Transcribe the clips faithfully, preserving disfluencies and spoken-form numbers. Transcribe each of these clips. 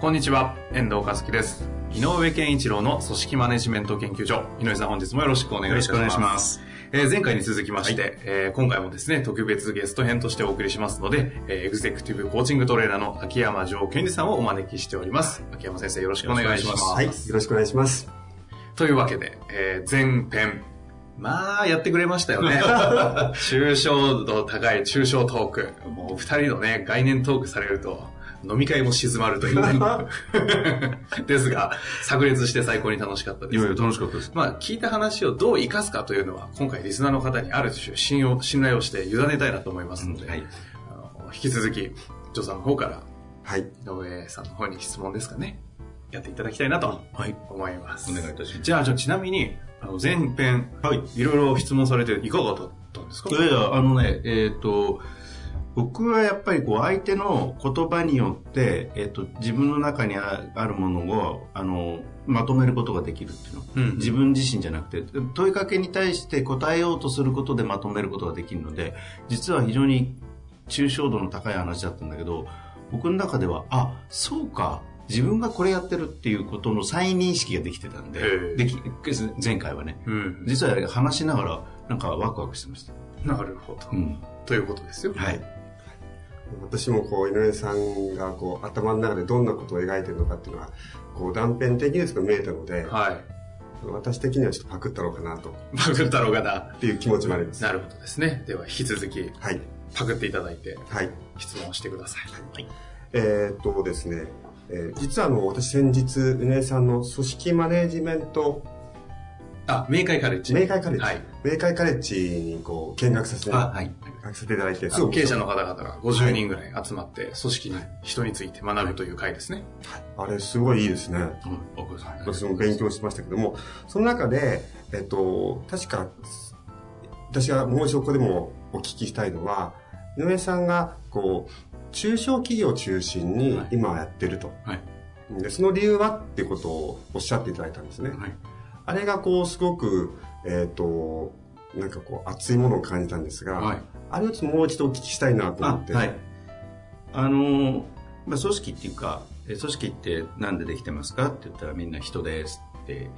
こんにちは、遠藤和樹です。井上健一郎の組織マネジメント研究所。井上さん、本日もよろしくお願いいたします。よろしくお願いします。えー、前回に続きまして、はい、えー、今回もですね、特別ゲスト編としてお送りしますので、えー、エグゼクティブコーチングトレーナーの秋山城健二さんをお招きしております。秋山先生、よろしくお願いします。はい、よろしくお願いします。というわけで、えー、前編。まあ、やってくれましたよね。抽象度高い抽象トーク。もう二人のね、概念トークされると、飲み会も静まるというですが、炸裂して最高に楽しかったです。いやいや、楽しかったです。まあ、聞いた話をどう生かすかというのは、今回リスナーの方にある種信用、信頼をして委ねたいなと思いますので、うん、はい、あの引き続き、ジョさんの方から、はい、井上さんの方に質問ですかね、やっていただきたいなと思います。はい、お願いいたします。じゃあ、じゃあちなみに、あの前編、はい、いろいろ質問されていかがだったんですか？いやいや、あのね、えっ、ー、と、僕はやっぱりこう相手の言葉によって、えっと、自分の中にあるものをあのまとめることができるっていうの、うん、自分自身じゃなくて問いかけに対して答えようとすることでまとめることができるので、実は非常に抽象度の高い話だったんだけど、僕の中ではあ、そうか、自分がこれやってるっていうことの再認識ができてたんで、でき前回はね、うん、実は話しながらなんかワクワクしてました。なるほど、うん、ということですよ。はい、私もこう井上さんがこう頭の中でどんなことを描いてるのかっていうのはこう断片的にですけど見えたので、はい、私的にはちょっとパクったろうかなとパクったろうかなっていう気持ちもあります。なるほどですね。では引き続き、はい、パクっていただいて、はい、質問してください。はい、えー、っとですね、えー、実はあの私先日井上さんの組織マネジメントあ明海カレッジ明海カレッジ、はい、明海カレッジにこう見学させて、はい、させていただいて、経営者の方々がごじゅうにんぐらい集まって組織に、はい、人について学ぶという会ですね。はい、あれすごいいいですね。うん、僕はい、私も勉強してましたけども、その中でえっと確か私がもう一度ここでもお聞きしたいのは、井上さんがこう中小企業を中心に今やってると、はいはい、でその理由はっていうことをおっしゃっていただいたんですね。はい、あれがこうすごく、えっと、なんかこう熱いものを感じたんですが、はい、あれをちょっともう一度お聞きしたいなと思って。あ、はい。あの、まあ、組織っていうか、組織ってなんでできてますかって言ったらみんな人ですって、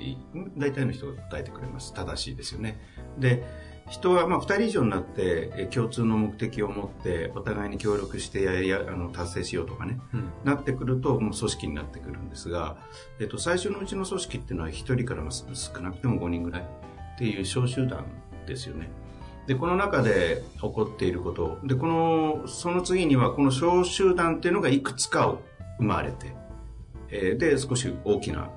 大体の人が答えてくれます。正しいですよね。で、人はまあふたり以上になって共通の目的を持ってお互いに協力してややあの達成しようとかね、うん、なってくるともう組織になってくるんですが、えっと、最初のうちの組織っていうのはひとりから少なくてもごにんぐらいっていう小集団ですよね。でこの中で起こっていることで、このその次にはこの小集団っていうのがいくつかを生まれて、えー、で少し大きな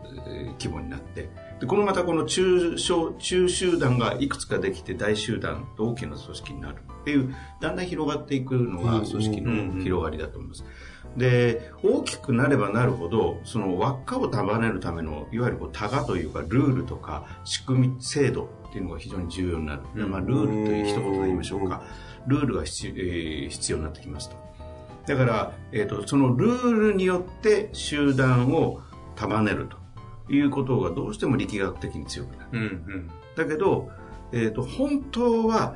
規模になって、でこのまたこの中小中集団がいくつかできて大集団と大きな組織になるっていう、だんだん広がっていくのが組織の広がりだと思います。で大きくなればなるほどその輪っかを束ねるためのいわゆるこうタガというかルールとか仕組み制度っていうのが非常に重要になる、うん、まあ、ルールという一言で言いましょうか。ルールが必、えー、必要になってきますと。だから、えーと、そのルールによって集団を束ねるということがどうしても力学的に強くなる、うんうん、だけど、えーと、本当は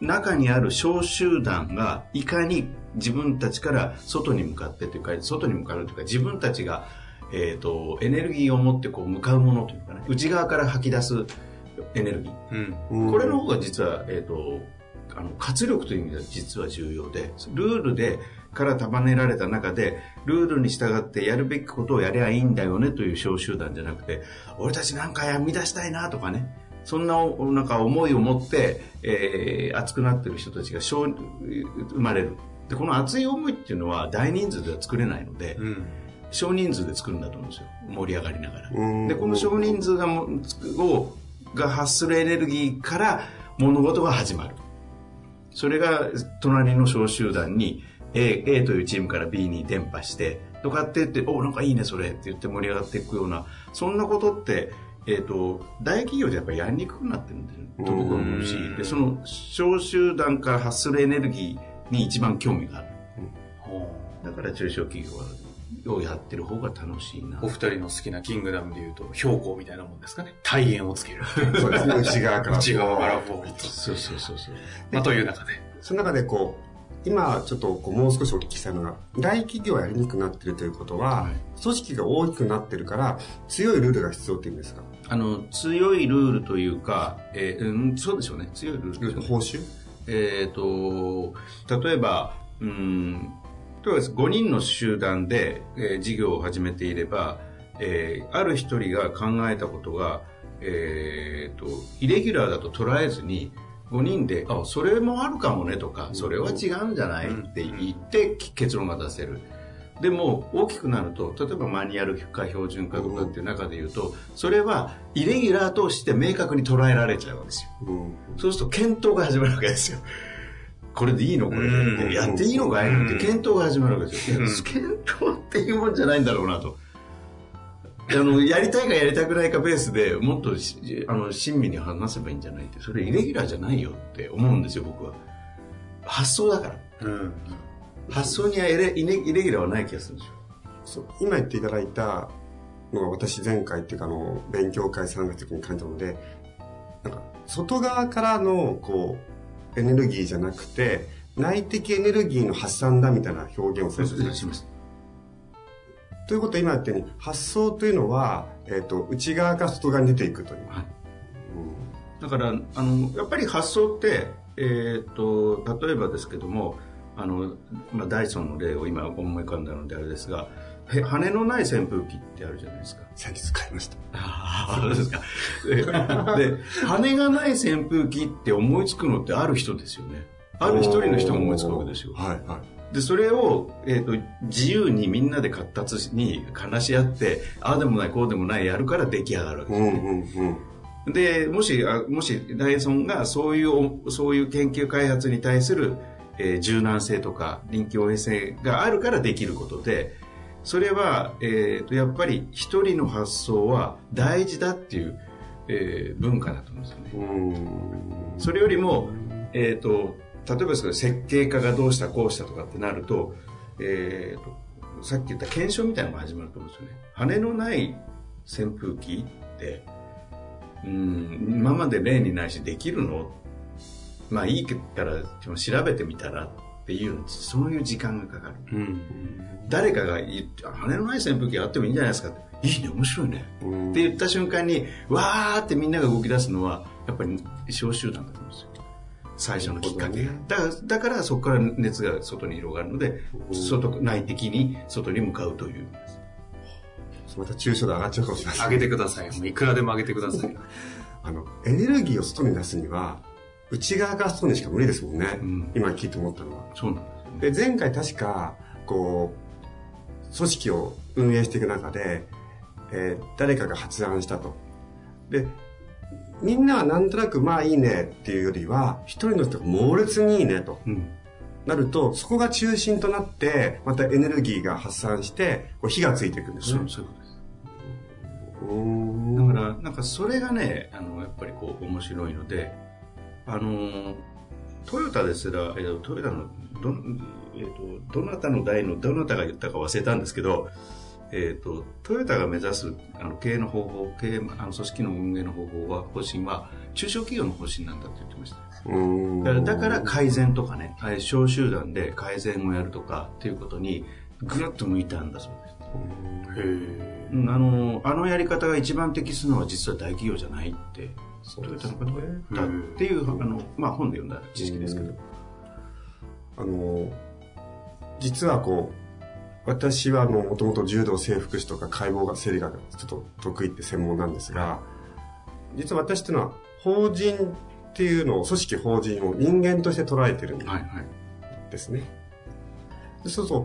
中にある小集団がいかに自分たちから外に向かってというか、外に向かうというか自分たちが、えーと、エネルギーを持ってこう向かうものというかね、内側から吐き出すエネルギー、うん、これの方が実は、えーと、あの活力という意味では実は重要で、ルールでから束ねられた中でルールに従ってやるべきことをやりゃいいんだよねという小集団じゃなくて、俺たちなんか編み出したいなとかね、そんな、 なんか思いを持って、えー、熱くなってる人たちが生まれる。でこの熱い思いっていうのは大人数では作れないので、うん、少人数で作るんだと思うんですよ、盛り上がりながら。でこの少人数が、が発するエネルギーから物事が始まる。それが隣の小集団に A, A というチームから B に伝播してとかって言って、お、なんかいいねそれって言って盛り上がっていくような、そんなことって、えー、と大企業でやっぱりやりにくくなってるんだと僕は思うし、でその小集団から発するエネルギーに一番興味がある、うん、だから中小企業はをやってる方が楽しいな。お二人の好きなキングダムでいうと標高みたいなもんですかね。大円をつけるそうですね、内側から内側からボーッとそうそうそうそう、まあ、という中でその中でこう今ちょっとこうもう少しお聞きしたいのが、大企業はやりにくくなってるということは、はい、組織が大きくなってるから強いルールが必要っていうんですか。あの強いルールというか、えーうん、そうでしょうね、強いルールでしょうね。報酬、えー、と例えばうーん例えばごにんの集団で、えー、事業を始めていれば、えー、ある一人が考えたことが、えー、とイレギュラーだと捉えずにごにんで、あ、それもあるかもねとか、それは違うんじゃないって言って結論が出せる。でも大きくなると、例えばマニュアル化標準化とかっていう中で言うと、それはイレギュラーとして明確に捉えられちゃうわけですよ。そうすると検討が始まるわけですよ。これでいいのこれでやっていいのかいって検討が始まるわけですよ。検討っていうもんじゃないんだろうなと。あのやりたいかやりたくないかベースでもっとあの親身に話せばいいんじゃないって、それイレギュラーじゃないよって思うんですよ、僕は。発想だから、うん、発想にはイレ、イレ、イレギュラーはない気がするんですよ。そう今言っていただいたのが私前回っていうかあの勉強会さんがつに感じたので、なんか外側からのこうエネルギーじゃなくて内的エネルギーの発散だみたいな表現をさせていただきました。ということは今言ったように発想というのは、えー、と内側から外側に出ていくという、はいうん、だからあのやっぱり発想って、えー、と例えばですけどもあの、まあ、ダイソンの例を今思い浮かんだのであれですが、羽のない扇風機ってあるじゃないですか。先日買いました。ああそうですかで羽がない扇風機って思いつくのってある人ですよね。ある一人の人が思いつくわけですよ。はいはい。でそれを、えー、と自由にみんなで活発に話し合ってああでもないこうでもないやるから出来上がるわけですね、うんうんうん、でもしあもしダイソンがそういうそういう研究開発に対する、えー、柔軟性とか臨機応変性があるからできることで、それは、えー、とやっぱり一人の発想は大事だっていう、えー、文化だと思うんですよね。うんそれよりも、えー、と例えばですけど設計家がどうしたこうしたとかってなると、えー、とさっき言った検証みたいなのが始まると思うんですよね。羽のない扇風機ってうーん今まで例にないしできるのまあいいから調べてみたらっていう、そういう時間がかかる、うんうん、誰かが羽のない扇風機あってもいいんじゃないですかっていいね面白いね、うん、って言った瞬間にわーってみんなが動き出すのはやっぱり小集団だと思うんですよ、最初のきっかけが。だからそこから熱が外に広がるので、外内的に外に向かうという。また抽象度上がっちゃうかもしれません。上げてください。いくらでも上げてください。あのエネルギーを外に出すには内側から外にしか無理ですもんね。うん、今聞いて思ったのは。そうなんですよね。で前回確かこう組織を運営していく中で、えー、誰かが発案したと。でみんなはなんとなくまあいいねっていうよりは一人の人が猛烈にいいねと、うん、なるとそこが中心となってまたエネルギーが発散してこう火がついていくんですね。そういうことです。だからなんかそれがねあのやっぱりこう面白いので、あのトヨタですらトヨタの ど,、えー、とどなたの代のどなたが言ったか忘れたんですけど、えー、とトヨタが目指すあの経営の方法、経営あの組織の運営の方法は方針は中小企業の方針なんだって言ってました。うんだから、だから改善とかね、小集団で改善をやるとかっていうことにぐっと向いたんだそうです。へえ。あのあのやり方が一番適するのは実は大企業じゃないってトヨタの方が言ったっていうあのまあ本で読んだ知識ですけど、あの実はこう。私はもともと柔道整復師とか解剖学生理学がちょっと得意って専門なんですが、実は私というのは法人っていうのを組織法人を人間として捉えてるんですね、はいはい、でそうそ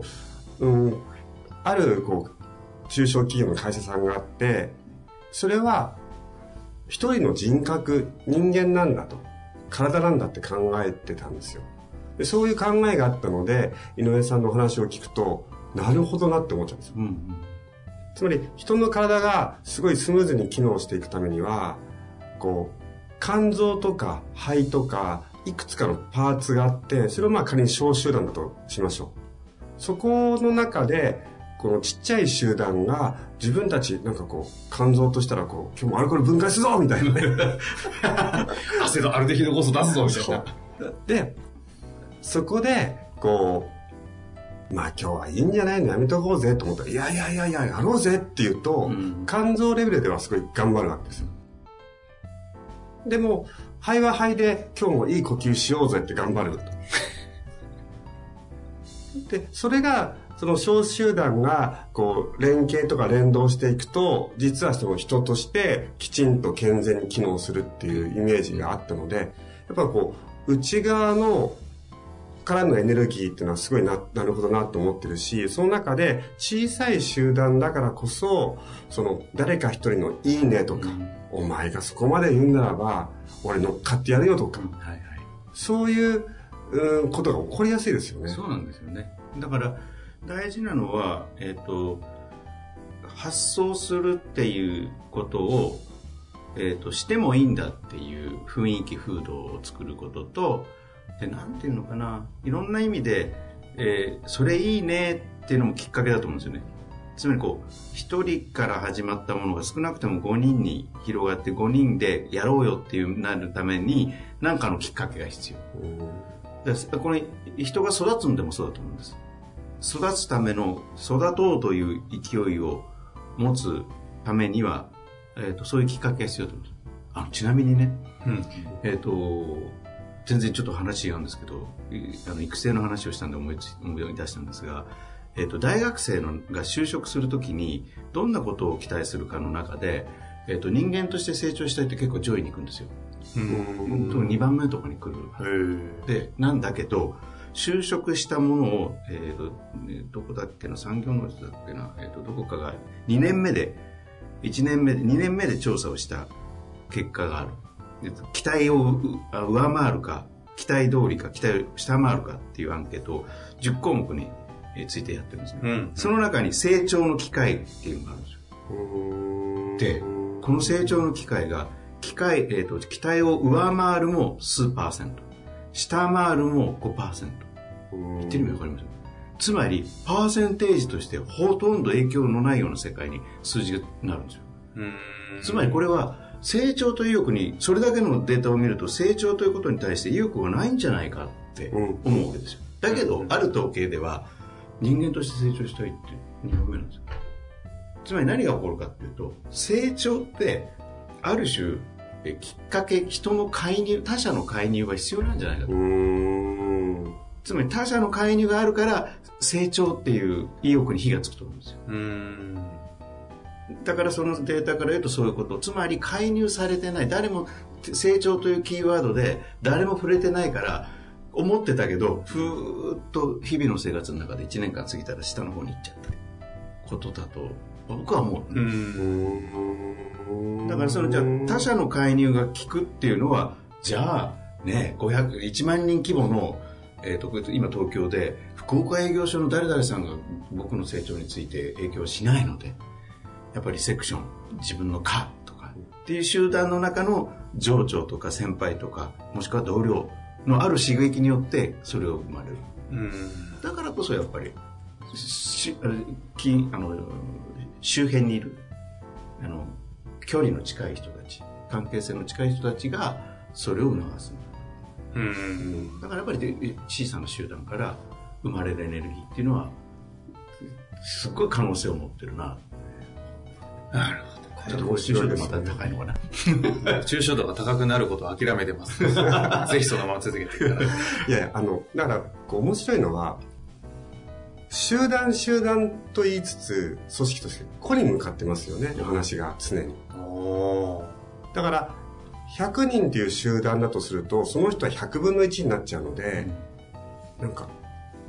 う、うん、あるこう中小企業の会社さんがあって、それは一人の人格人間なんだと体なんだって考えてたんですよ。でそういう考えがあったので、井上さんのお話を聞くとなるほどなって思っちゃうんですよ、うんうん、つまり人の体がすごいスムーズに機能していくためにはこう肝臓とか肺とかいくつかのパーツがあって、それをまあ仮に小集団だとしましょう。そこの中でこのちっちゃい集団が自分たちなんかこう肝臓としたらこう今日もアルコール分解するぞみたいなね汗のアルデヒドこそ出すぞみたいなでそこでこうまあ今日はいいんじゃないのやめとこうぜと思ったらいやいやいやいややろうぜって言うと、うん、肝臓レベルではすごい頑張るわけですよ。でも肺は肺で今日もいい呼吸しようぜって頑張るでそれがその小集団がこう連携とか連動していくと実はその人としてきちんと健全に機能するっていうイメージがあったので、やっぱこう内側のからのエネルギーっていうのはすごい な, なるほどなと思ってるし、その中で小さい集団だからこそその誰か一人のいいねとか、うん、お前がそこまで言うならば俺乗っかってやるよとか、はいはい、そういう、うん、ことが起こりやすいですよね。そうなんですよね。だから大事なのは、えーと、発想するっていうことを、えーと、してもいいんだっていう雰囲気風土を作ることと、でなんていうのかないろんな意味で、えー、それいいねっていうのもきっかけだと思うんですよね。つまりこうひとりから始まったものが少なくともごにんに広がってごにんでやろうよっていうなるために何かのきっかけが必要。だこれ人が育つんでもそうだと思うんです。育つための育とうという勢いを持つためには、えー、とそういうきっかけが必要だと思うんです。あのちなみにね、うん、えっ、ー、と全然ちょっと話違うんですけど、あの育成の話をしたんで思い出したんですが、えー、と大学生のが就職するときにどんなことを期待するかの中で、えー、と人間として成長したいって結構上位に行くんですよ。うんとにばんめとかに来るでなんだけど、就職したものを、えーとね、どこだっけな産業の人だっけな、えー、とどこかがにねんめでいちねんめでにねんめで調査をした結果がある。期待を上回るか期待通りか期待を下回るかっていうアンケートをじゅっこうもくについてやってるんですね、うん、その中に成長の機会っていうのがあるんですよ。でこの成長の機会が機会、えーと、期待を上回るも数パーセント下回るも ごパーセント 言ってる意味わかります？つまりパーセンテージとしてほとんど影響のないような世界に数字がなるんですよ。うーんつまりこれは成長という意欲にそれだけのデータを見ると成長ということに対して意欲がないんじゃないかって思うわけですよ。だけどある統計では人間として成長したいってにばんめなんですよ。つまり何が起こるかっていうと、成長ってある種えきっかけ人の介入他者の介入が必要なんじゃないかと。うーんつまり他者の介入があるから成長っていう意欲に火がつくと思うんですよ。うーんだからそのデータから言うとそういうこと、つまり介入されてない、誰も成長というキーワードで誰も触れてないから思ってたけどふーっと日々の生活の中でいちねんかん過ぎたら下の方に行っちゃったことだと僕は思う。うんだからそのじゃあ他者の介入が効くっていうのはじゃあねごひゃくいちまんにん規模の、えー、と今東京で福岡営業所の誰々さんが僕の成長について影響しないのでやっぱりセクション自分の課とかっていう集団の中の上長とか先輩とかもしくは同僚のある刺激によってそれを生まれる。うんだからこそやっぱりしきあの周辺にいるあの距離の近い人たち関係性の近い人たちがそれを促す。うんだからやっぱり小さな集団から生まれるエネルギーっていうのはすっごい可能性を持ってるな。なるほど。ちょっと抽象度また高いのかな。抽象度が高くなることを諦めてます。ぜひそのまま続けてください。いやいや、あの、だから、こう、面白いのは、集団集団と言いつつ、組織として個に向かってますよね、うん、話が常に。おー。だから、ひゃくにんっていう集団だとすると、その人はひゃくぶんのいちになっちゃうので、うん、なんか、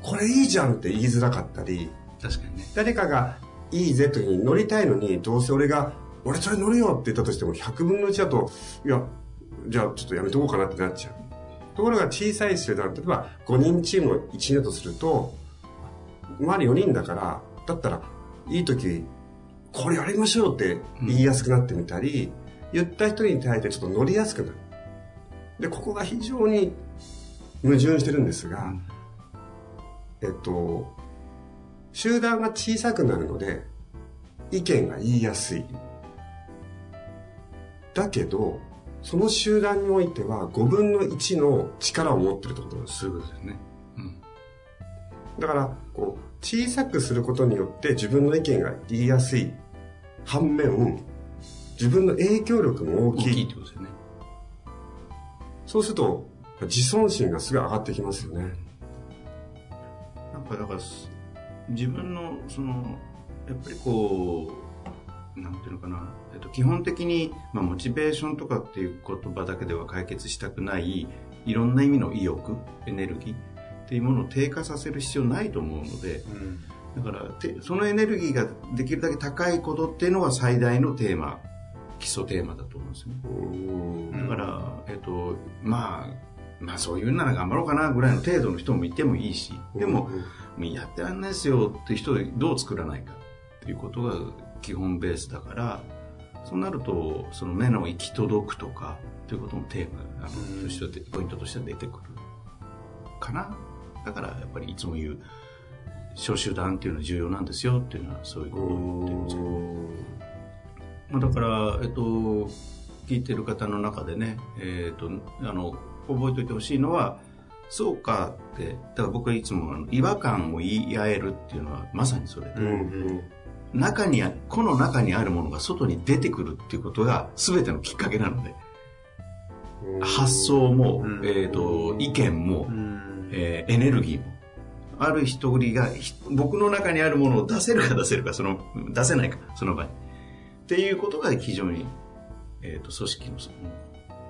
これいいじゃんって言いづらかったり、確かにね。誰かが、いいぜというふうに乗りたいのに、どうせ俺が、俺それ乗るよって言ったとしても、ひゃくぶんのいちだと、いや、じゃあちょっとやめとこうかなってなっちゃう。ところが小さい集団、例えばごにんチームのいちにんだとすると、周りよにんだから、だったらいい時これやりましょうって言いやすくなってみたり、うん、言った人に対してちょっと乗りやすくなる。で、ここが非常に矛盾してるんですが、うん、えっと、集団が小さくなるので、意見が言いやすい。だけど、その集団においてはごぶんのいちの力を持ってるってことなんです。そういうことですね。うん、だからこう、小さくすることによって自分の意見が言いやすい。反面、自分の影響力も大きい。大きいってことですよね。そうすると、自尊心がすごい上がってきますよね。なんかだから、自分のその、やっぱりこう、なんていうのかな、えっと、基本的に、まあ、モチベーションとかっていう言葉だけでは解決したくない、いろんな意味の意欲、エネルギーっていうものを低下させる必要ないと思うので、うん、だから、そのエネルギーができるだけ高いことっていうのは最大のテーマ、基礎テーマだと思うんですよね。だから、えっと、まあ、まあそういうなら頑張ろうかなぐらいの程度の人もいてもいいし、でも、うん、やってらんないですよって人をどう作らないかっていうことが基本ベースだから、そうなるとその目の行き届くとかということもテーマ、あの、としてポイントとして出てくるかな。だからやっぱりいつも言う小集団っていうのは重要なんですよっていうのはそういうことを言ってるんですけど、まあ、だから、えっと、聞いてる方の中でね、えっとあの覚えておいてほしいのは、そうかって、だから僕はいつも違和感を言い合えるっていうのはまさにそれで、うんうん、中に、個の中にあるものが外に出てくるっていうことが全てのきっかけなので、うん、発想も、うん、えーと、意見も、うん、えー、エネルギーも、ある一人が僕の中にあるものを出せるか出せるか、その出せないか、その場に。っていうことが非常に、えーと、組織の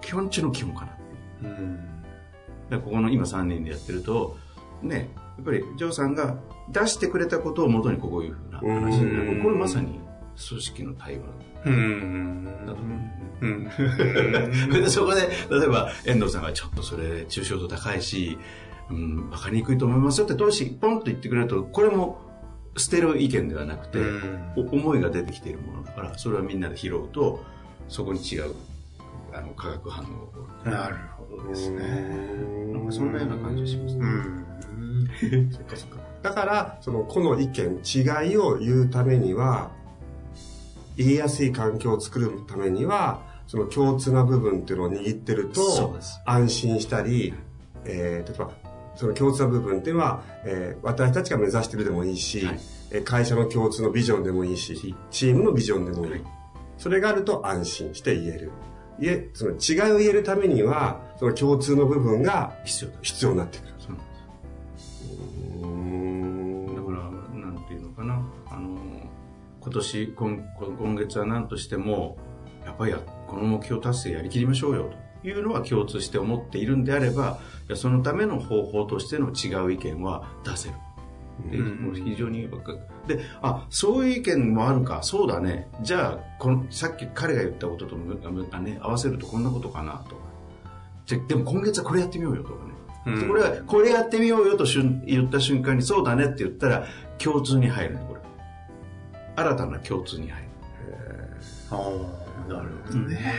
基本中の基本かな。うん、だここの今さんにんでやってるとね、やっぱりジョーさんが出してくれたことを元にこういうふうな話になる。これまさに組織の対話だと思うんだよね。でそこで例えば遠藤さんがちょっとそれ抽象度高いし、うん、分かりにくいと思いますよって当時ポンと言ってくれると、これも捨てる意見ではなくて思いが出てきているものだから、それはみんなで拾うとそこに違うあの化学反応が。なるほどですね。なんかそんなような感じがしますね。うん。そっかそっか。だからその個の意見違いを言うためには、言いやすい環境を作るためには、その共通な部分っていうのを握ってると安心したり、えー、例えばその共通な部分っていうのは、えー、私たちが目指してるでもいいし、はい、会社の共通のビジョンでもいいし、チームのビジョンでもいい。はい、それがあると安心して言える。いえ、その違いを言えるためにはその共通の部分が必要、必要になってくる。そうなんです。だからなんていうのかな、あの今年 今, 今月は何としてもやっぱりこの目標達成やりきりましょうよというのは共通して思っているんであれば、いやそのための方法としての違う意見は出せる。で非常にで、あ、そういう意見もあるか、そうだね、じゃあこのさっき彼が言ったことと、ね、合わせるとこんなことかなとか、じゃでも今月はこれやってみようよとかね、うん、これはこれやってみようよと言った瞬間にそうだねって言ったら共通に入るね、これ新たな共通に入る。ああ、なるほどね、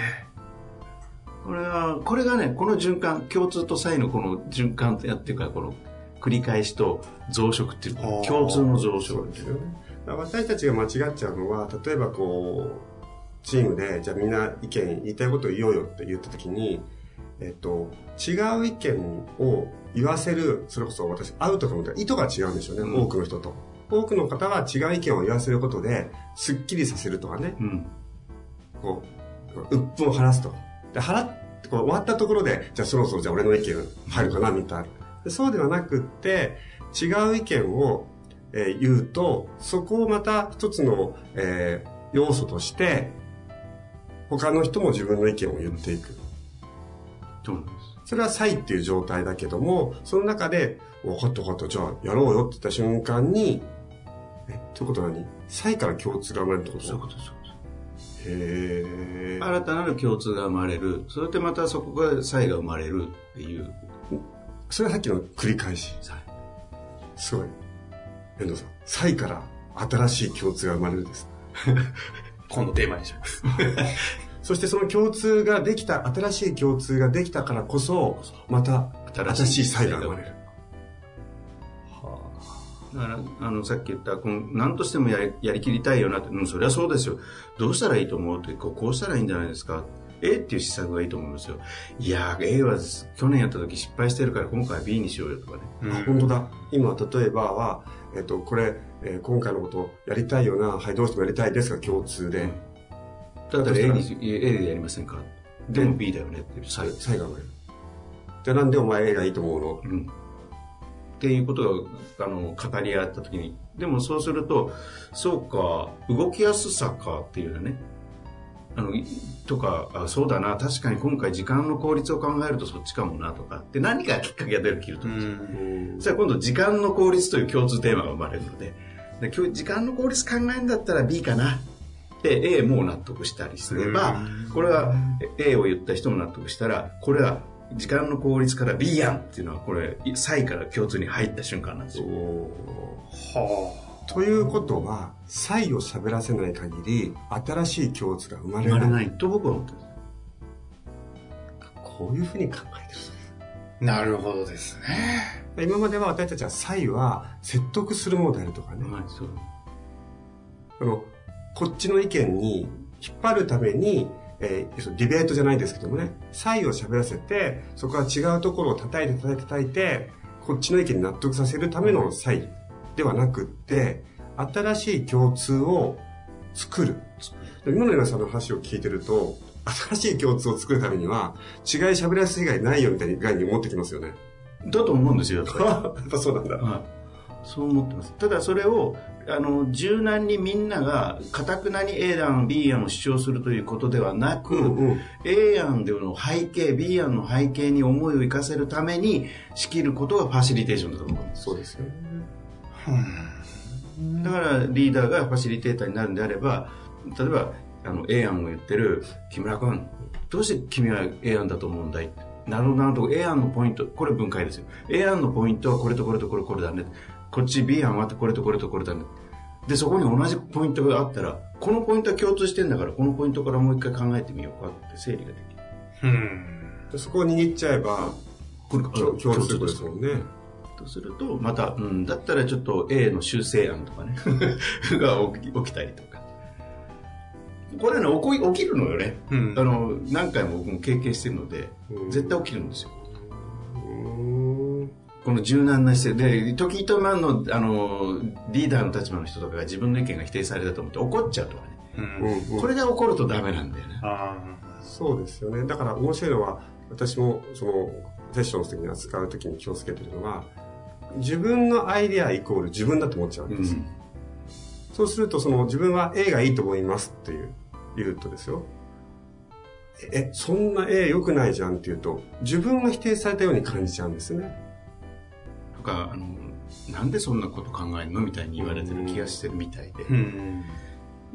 うん、これはこれがね、この循環、共通と差異のこの循環ってやってるから、この繰り返しと増殖っていう共通の増殖ですよね。私たちが間違っちゃうのは、例えばこうチームでじゃあみんな意見言いたいことを言おうよって言った時に、えっと違う意見を言わせる、それこそ私アウトかもって意図が違うんでしょうね、うん、多くの人と。多くの方は違う意見を言わせることですっきりさせるとかね、うん、こう鬱憤を晴らすと。で払ってこう終わったところでじゃあそろそろじゃあ俺の意見入るかなみたいな。そうではなくって、違う意見を、えー、言うと、そこをまた一つの、えー、要素として、他の人も自分の意見を言っていく。そうなんです。それは差異っていう状態だけども、その中で、おほっとほっと、じゃあやろうよって言った瞬間に、え、ということは何？差異から共通が生まれるってこと？そういうことです。へー。新たなる共通が生まれる。それでまたそこが差異が生まれるっていう。それはさっきの繰り返し。すごい。遠藤さん、サイから新しい共通が生まれるんです。今度テーマにします。そしてその共通ができた、新しい共通ができたからこそ、また新しいサイが生まれる。だからあのさっき言ったこの何としてもや り, やりきりたいよなって、うん、そりゃそうですよ、どうしたらいいと思うって、こうこうしたらいいんじゃないですか、 A っていう施策がいいと思うんですよ。いやー A は去年やった時失敗してるから今回は B にしようよとかね、うん、あ本当だ、今例えばは、えっと、これ、えー、今回のことやりたいよな、はい、どうしてもやりたいですが共通で、うん、だから A, に A でやりませんか、でも B だよねって最後が生まれる。じゃあなんでお前 A がいいと思うの、うん、っていうことがあの語り合った時に、でもそうするとそうか、動きやすさかっていうのね、あのとか、あそうだな、確かに今回時間の効率を考えるとそっちかもなとかって何かきっかけが出ると思うんですよ。今度時間の効率という共通テーマが生まれるので、で今日時間の効率考えるんだったら B かなで A も納得したりすれば、これは A を言った人も納得したら、これは時間の効率から B やんっていうのは、これサイから共通に入った瞬間なんですよ。はあ、ということはサイを喋らせない限り新しい共通が生まれない、生まれないと僕は思ってます。こういうふうに考えてる。なるほどですね。今までは私たちはサイは説得するものであるとかね、はい、そう、あのこっちの意見に引っ張るために、えー、ディベートじゃないですけどもね、サイを喋らせて、そこは違うところを叩いて叩いて叩いて、こっちの意見に納得させるためのサイではなくって、新しい共通を作る。今の皆さんの話を聞いてると、新しい共通を作るためには、違い喋らせ以外ないよみたいな概念を持ってきますよね。だと思うんですよ。やっぱそうなんだ。はい。そう思ってます。ただそれをあの柔軟にみんなが固くなに A 案 B 案を主張するということではなく、うんうん、A 案での背景 B 案の背景に思いを生かせるために仕切ることがファシリテーションだと思うんです。そうですよ、うん、だからリーダーがファシリテーターになるんであれば、例えばあの A 案を言ってる木村君、どうして君は A 案だと思うんだい、なるほどなるほど、 A 案のポイント、これ分解ですよ、 A 案のポイントはこれとこれとこれこれだね、こっち B 案はこれとこれとこれだね。で、そこに同じポイントがあったら、このポイントは共通してんだから、このポイントからもう一回考えてみようかって整理ができる。うん。そこを握っちゃえば、これ共通ですもんね。とすると、また、うん、だったらちょっと A の修正案とかね、が起きたりとか。これね、起き、起きるのよね。うん、あの、何回も僕も経験してるので、うん、絶対起きるんですよ。この柔軟な姿勢で、時とまんの、あの、リーダーの立場の人とかが自分の意見が否定されたと思って怒っちゃうとかね。うんうん、これが怒るとダメなんだよね。ああ、そうですよね。だから面白いのは、私もそのセッションの時に扱う時に気をつけてるのは、自分のアイデアイコール自分だと思っちゃうんです。うん、そうすると、その自分は A がいいと思いますっていう、言うとですよ。え、そんな A 良くないじゃんっていうと、自分が否定されたように感じちゃうんですね。とか、あのなんでそんなこと考えるのみたいに言われてる気がしてるみたいで、うん、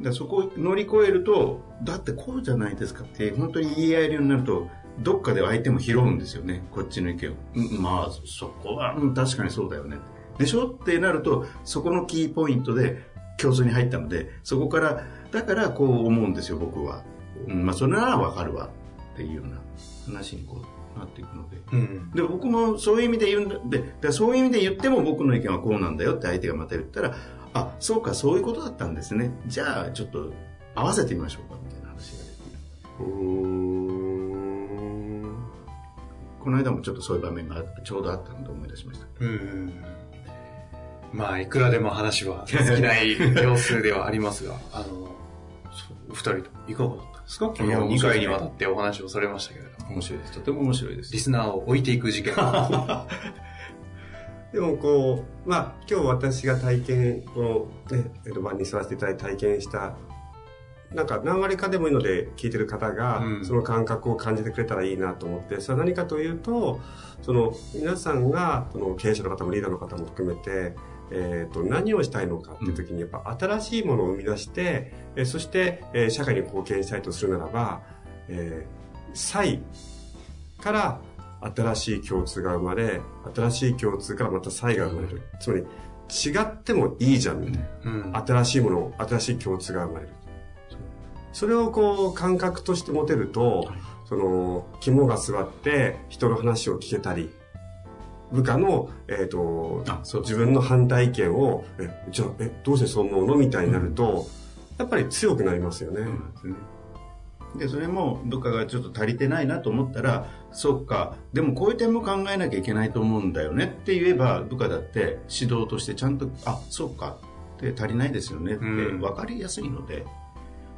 だそこを乗り越えると、だってこうじゃないですかって本当に言い合えるようになると、どっかで相手も拾うんですよね、こっちの意見を、うん、まあそこは、うん、確かにそうだよねでしょってなると、そこのキーポイントで共通に入ったので、そこからだからこう思うんですよ僕は、うん、まあそれならわかるわっていうような話にこうなっていくので、うん、で僕もそういう意味で言うんだ、でだそういう意味で言っても僕の意見はこうなんだよって相手がまた言ったら、あそうかそういうことだったんですね、じゃあちょっと合わせてみましょうかみたいな話が出てくる。うん、この間もちょっとそういう場面がちょうどあったので思い出しました。うん、まあいくらでも話は尽きない様子ではありますがあのお二人といかがだったですか。にかいにわたってお話をされましたけれども、面白いです。とても面白いです。リスナーを置いていく事件。でもこう、まあ今日私が体験このね、えっと場に座らせていただいて体験した、なんか何割かでもいいので聞いてる方がその感覚を感じてくれたらいいなと思って、うん、それは何かというと、その皆さんがその経営者の方もリーダーの方も含めて。えー、と何をしたいのかっていう時にやっぱ新しいものを生み出して、うん、えそして、えー、社会に貢献したいとするならば、えー、サイから新しい共通が生まれ、新しい共通からまた差異が生まれる。つまり違ってもいいじゃんみたいな、うん、新しいもの、新しい共通が生まれる。それをこう感覚として持てると、はい、その肝が座って人の話を聞けたり、部下の、えー、と自分の反対意見を「えじゃあえどうしてそう思うの?」みたいになると、うん、やっぱり強くなりますよね。うんですね。でそれも部下がちょっと足りてないなと思ったら、そうかでもこういう点も考えなきゃいけないと思うんだよねって言えば、部下だって指導としてちゃんと「あそうか」って足りないですよねって分かりやすいので、うん、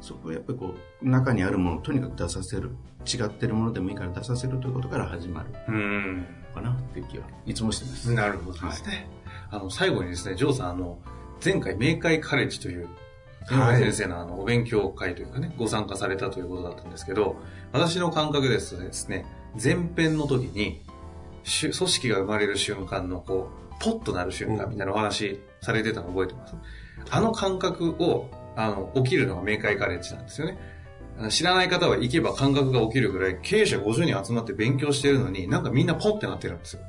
そこをやっぱりこう中にあるものをとにかく出させる、違ってるものでもいいから出させるということから始まる。うんかなって気はいつもしてます。なるほどですね、はい、あの最後にですね、ジョーさん、あの前回明海カレッジという先生 の, あのお勉強会というかね、ご参加されたということだったんですけど、私の感覚ですとですね、前編の時に組織が生まれる瞬間のこうポッとなる瞬間みたいなお話されてたの覚えてます。あの感覚をあの起きるのが明海カレッジなんですよね。知らない方は行けば感覚が起きるぐらい、経営者ごじゅうにん集まって勉強してるのになんかみんなポッてなってるんですよ。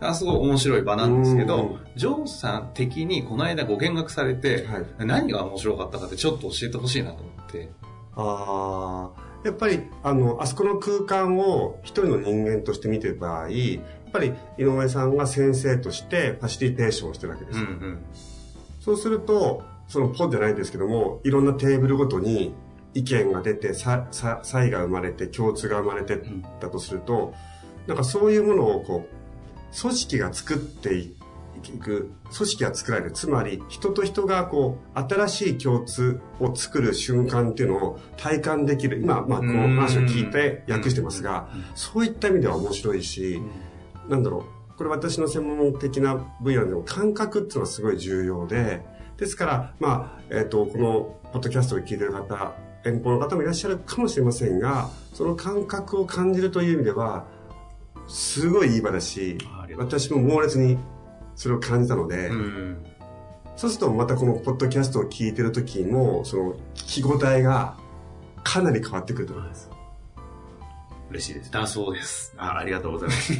あ、すごい面白い場なんですけど、ジョーさん的にこの間ご見学されて、はい、何が面白かったかってちょっと教えてほしいなと思って。ああ、やっぱり あの、あそこの空間を一人の人間として見てる場合、やっぱり井上さんが先生としてファシリテーションをしてるわけです、うんうん、そうするとそのポンじゃないですけども、いろんなテーブルごとに意見が出て、差異が生まれて、共通が生まれてだとすると、うん、なんかそういうものをこう組織が作っていく、組織が作られる、つまり人と人がこう新しい共通を作る瞬間っていうのを体感できる。今、まあ、この話を聞いて訳してますが、そういった意味では面白いし、うん、なんだろう、これ私の専門的な分野でも感覚っていうのはすごい重要で、ですから、まあえー、とこのポッドキャストを聞いてる方、遠方の方もいらっしゃるかもしれませんが、その感覚を感じるという意味ではすごいいい場だし、私も猛烈にそれを感じたので、うん、そうするとまたこのポッドキャストを聞いてる時もその聞き応えがかなり変わってくると思います。嬉しいです。だそうです。 あ, ありがとうございます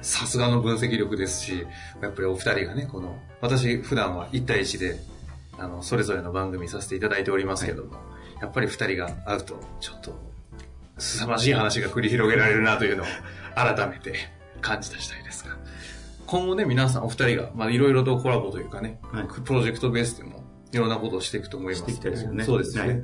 さすがの分析力ですし、やっぱりお二人がね、この私普段はいちたいいちであのそれぞれの番組させていただいておりますけども、はい、やっぱり二人が会うとちょっと凄まじい話が繰り広げられるなというのを改めて感じた次第ですが、今後ね、皆さんお二人がまあいろいろとコラボというかね、はい、プロジェクトベースでもいろんなことをしていくと思います。していきたいですよね。そうですね、はい、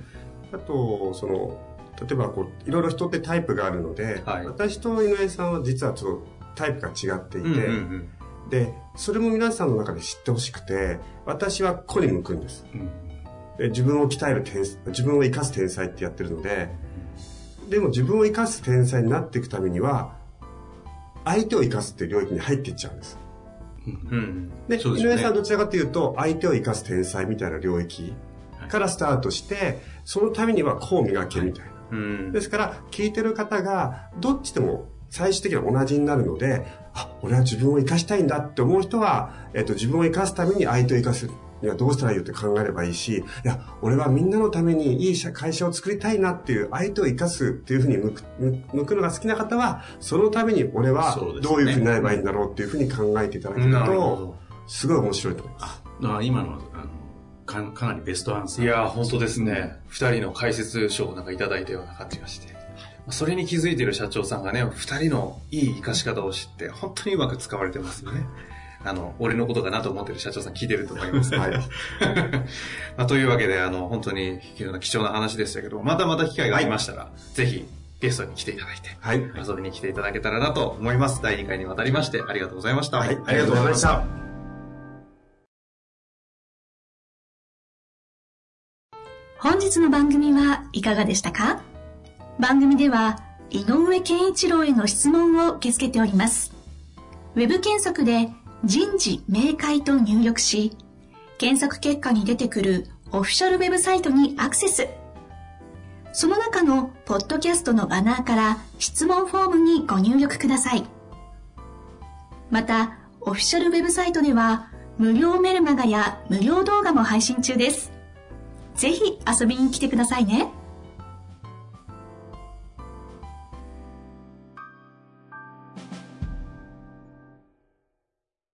あとその例えばこういろいろ人ってタイプがあるので、はい、私と井上さんは実はちょっとタイプが違っていて、うんうんうん、でそれも皆さんの中で知ってほしくて、私は個に向くんです、うん、自分を鍛える天才、自分を生かす天才ってやってるので、でも自分を生かす天才になっていくためには相手を生かすっていう領域に入っていっちゃうんです、うん、で、井上さんどちらかというと相手を生かす天才みたいな領域からスタートして、はい、そのためにはこう磨けみたいな、はい、うん、ですから聞いてる方がどっちでも最終的には同じになるので、あ、俺は自分を生かしたいんだって思う人は、えっと、自分を生かすために相手を生かす、いやどうしたらいいよって考えればいいし、いや俺はみんなのためにいい会社を作りたいなっていう、相手を生かすっていうふうに向 く, 向くのが好きな方は、そのために俺はどういうふうになればいいんだろうっていうふうに考えていただけるとすごい面白いと思います。あ、今のあの か, かなりベストアンサー。いや本当ですね。ふたりの解説書をなんかいただいたような感じがして、それに気づいている社長さんがね、ふたりのいい生かし方を知って本当にうまく使われてますよね。あの俺のことかなと思ってる社長さん聞いてると思います、はいまあ、というわけで、あの本当に貴重な話でしたけど、またまた機会がありましたら、はい、ぜひゲストに来ていただいて、はい、遊びに来ていただけたらなと思います。だいにかいにわたりましてありがとうございました、はい、ありがとうございました。本日の番組はいかがでしたか？番組では井上健一郎への質問を受け付けております。ウェブ検索で人事明海と入力し、検索結果に出てくるオフィシャルウェブサイトにアクセス。その中のポッドキャストのバナーから質問フォームにご入力ください。また、オフィシャルウェブサイトでは無料メルマガや無料動画も配信中です。ぜひ遊びに来てくださいね。